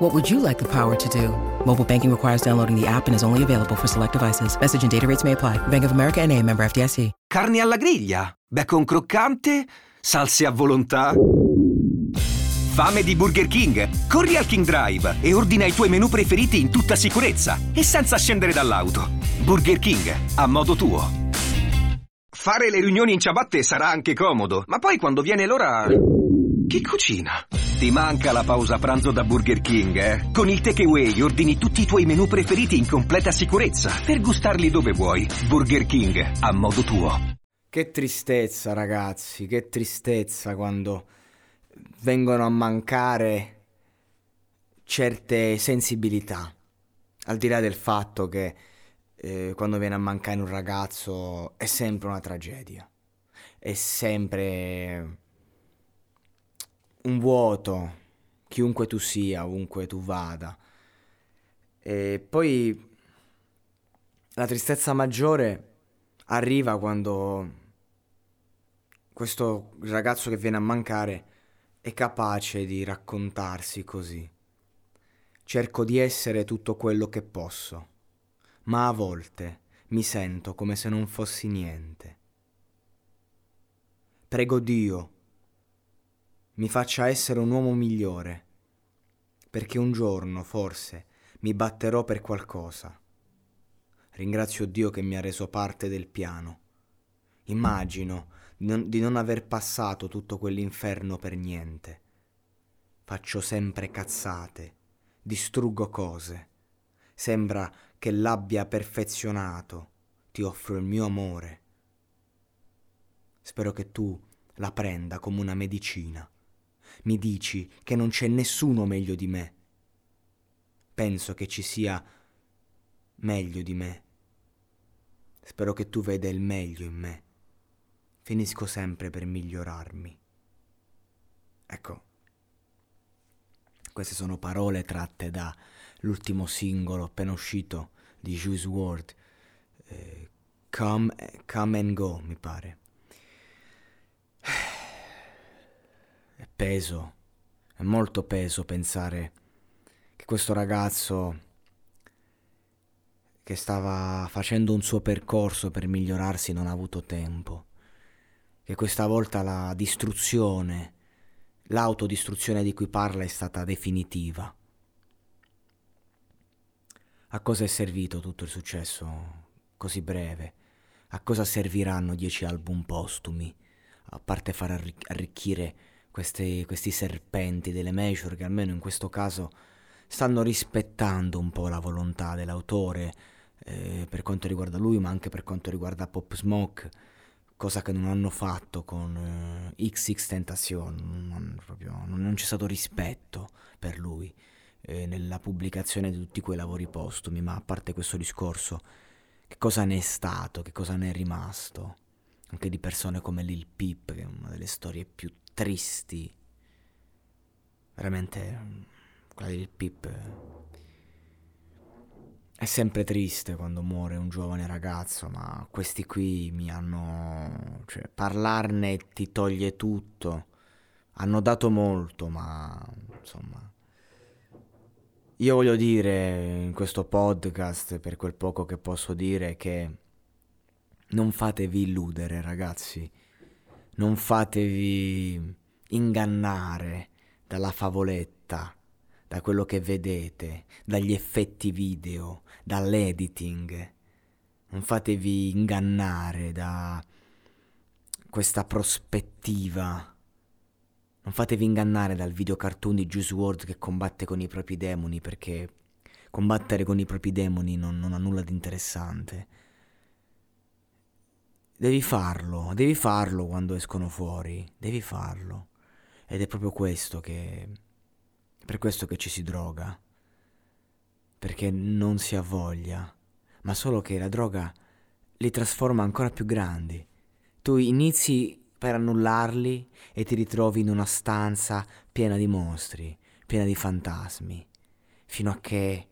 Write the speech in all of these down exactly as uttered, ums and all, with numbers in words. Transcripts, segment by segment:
What would you like the power to do? Mobile banking requires downloading the app and is only available for select devices. Message and data rates may apply. Bank of America N A, member F D I C. Carne alla griglia, bacon croccante, salse a volontà. Fame di Burger King? Corri al King Drive e ordina i tuoi menu preferiti in tutta sicurezza e senza scendere dall'auto. Burger King, a modo tuo. Fare le riunioni in ciabatte sarà anche comodo, ma poi quando viene l'ora... chi cucina? Ti manca la pausa pranzo da Burger King, eh? Con il takeaway ordini tutti i tuoi menu preferiti in completa sicurezza per gustarli dove vuoi. Burger King, a modo tuo. Che tristezza, ragazzi, che tristezza quando vengono a mancare certe sensibilità. Al di là del fatto che eh, quando viene a mancare un ragazzo è sempre una tragedia. È sempre... un vuoto, chiunque tu sia, ovunque tu vada. E poi la tristezza maggiore arriva quando questo ragazzo che viene a mancare è capace di raccontarsi così. Cerco di essere tutto quello che posso, ma a volte mi sento come se non fossi niente. Prego Dio mi faccia essere un uomo migliore, perché un giorno, forse, mi batterò per qualcosa. Ringrazio Dio che mi ha reso parte del piano. Immagino di non aver passato tutto quell'inferno per niente. Faccio sempre cazzate, distruggo cose. Sembra che l'abbia perfezionato. Ti offro il mio amore. Spero che tu la prenda come una medicina. Mi dici che non c'è nessuno meglio di me. Penso che ci sia meglio di me. Spero che tu veda il meglio in me. Finisco sempre per migliorarmi. Ecco, queste sono parole tratte da l'ultimo singolo appena uscito di Juice WRLD, eh, Come, Come and Go, mi pare. È peso, è molto peso pensare che questo ragazzo che stava facendo un suo percorso per migliorarsi non ha avuto tempo, che questa volta la distruzione, l'autodistruzione di cui parla è stata definitiva. A cosa è servito tutto il successo così breve? A cosa serviranno dieci album postumi, a parte far arric- arricchire Questi, questi serpenti delle major che almeno in questo caso stanno rispettando un po' la volontà dell'autore eh, per quanto riguarda lui, ma anche per quanto riguarda Pop Smoke, cosa che non hanno fatto con eh, X X Tentazione. Non, proprio, non, non c'è stato rispetto per lui eh, nella pubblicazione di tutti quei lavori postumi, ma a parte questo discorso, che cosa ne è stato, che cosa ne è rimasto? Anche di persone come Lil Peep, che è una delle storie più tristi, veramente quella del Pip. È sempre triste quando muore un giovane ragazzo, ma questi qui mi hanno, cioè, parlarne ti toglie tutto, hanno dato molto, ma insomma, io voglio dire in questo podcast, per quel poco che posso dire, che non fatevi illudere, ragazzi, non fatevi ingannare dalla favoletta, da quello che vedete, dagli effetti video, dall'editing. Non fatevi ingannare da questa prospettiva. Non fatevi ingannare dal videocartoon di Juice WRLD che combatte con i propri demoni, perché combattere con i propri demoni non, non ha nulla di interessante. Devi farlo, devi farlo quando escono fuori, devi farlo. Ed è proprio questo che... per questo che ci si droga. Perché non si ha voglia, ma solo che la droga li trasforma ancora più grandi. Tu inizi per annullarli e ti ritrovi in una stanza piena di mostri, piena di fantasmi, fino a che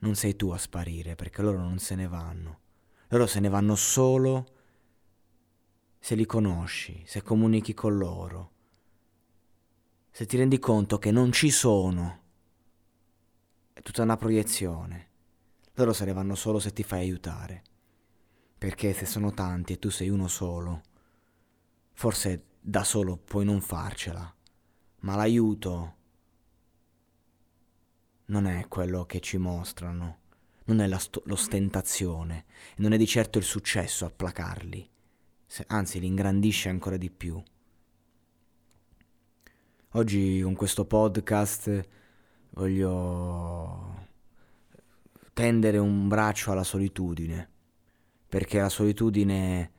non sei tu a sparire, perché loro non se ne vanno. Loro se ne vanno solo se li conosci, se comunichi con loro, se ti rendi conto che non ci sono. È tutta una proiezione. Loro se ne vanno solo se ti fai aiutare, perché se sono tanti e tu sei uno solo, forse da solo puoi non farcela, ma l'aiuto non è quello che ci mostrano, non è la st- l'ostentazione, non è di certo il successo a placarli, se, anzi li ingrandisce ancora di più. Oggi con questo podcast voglio tendere un braccio alla solitudine, perché la solitudine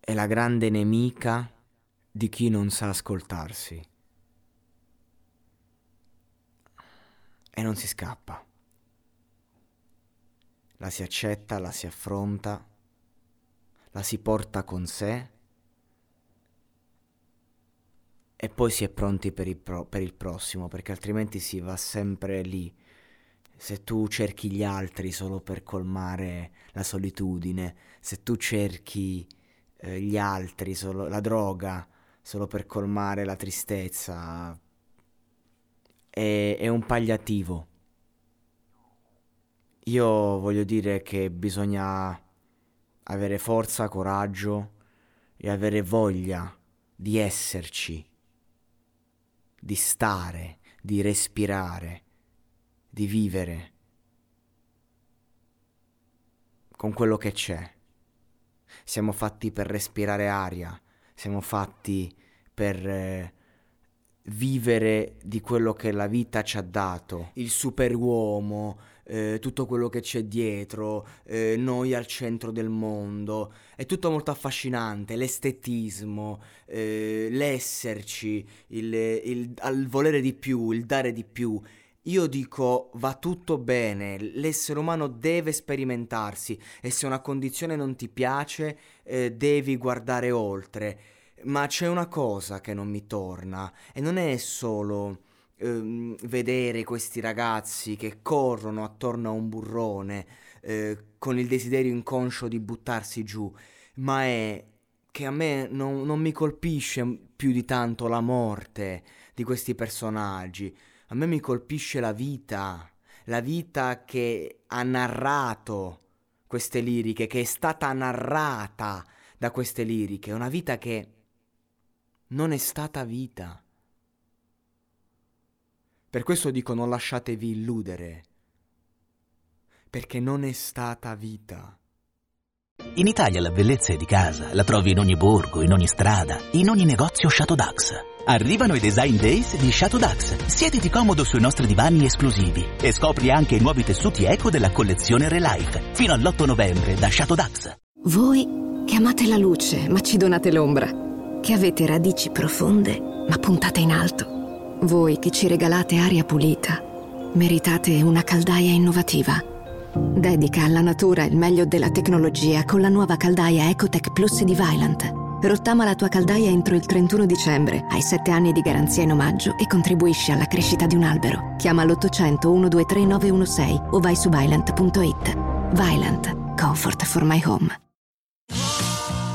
è la grande nemica di chi non sa ascoltarsi. E non si scappa. La si accetta, la si affronta, la si porta con sé e poi si è pronti per il, pro- per il prossimo, perché altrimenti si va sempre lì. Se tu cerchi gli altri solo per colmare la solitudine, se tu cerchi eh, gli altri, solo, la droga, solo per colmare la tristezza, è, è un palliativo. Io voglio dire che bisogna avere forza, coraggio e avere voglia di esserci, di stare, di respirare, di vivere con quello che c'è. Siamo fatti per respirare aria, siamo fatti per eh, vivere di quello che la vita ci ha dato, il superuomo, eh, tutto quello che c'è dietro, eh, noi al centro del mondo, è tutto molto affascinante, l'estetismo, eh, l'esserci, il, il, il volere di più, il dare di più. Io dico, va tutto bene, l'essere umano deve sperimentarsi e se una condizione non ti piace eh, devi guardare oltre, ma c'è una cosa che non mi torna e non è solo ehm, vedere questi ragazzi che corrono attorno a un burrone eh, con il desiderio inconscio di buttarsi giù, ma è che a me non, non mi colpisce più di tanto la morte di questi personaggi. A me mi colpisce la vita, la vita che ha narrato queste liriche, che è stata narrata da queste liriche, una vita che non è stata vita. Per questo dico, non lasciatevi illudere, perché non è stata vita. In Italia la bellezza è di casa, la trovi in ogni borgo, in ogni strada, in ogni negozio Chateau d'Ax. Arrivano i Design Days di Chateau d'Ax. Siediti comodo sui nostri divani esclusivi e scopri anche i nuovi tessuti eco della collezione Relife, fino all'otto novembre da Chateau d'Ax. Voi che amate la luce ma ci donate l'ombra, che avete radici profonde ma puntate in alto, voi che ci regalate aria pulita, meritate una caldaia innovativa. Dedica alla natura il meglio della tecnologia con la nuova caldaia Ecotec Plus di Vaillant. Rottama la tua caldaia entro il trentuno dicembre, hai sette anni di garanzia in omaggio e contribuisci alla crescita di un albero. Chiama l'ottocento centododici nove uno sei o vai su vaillant punto it. Vaillant. Comfort for my home.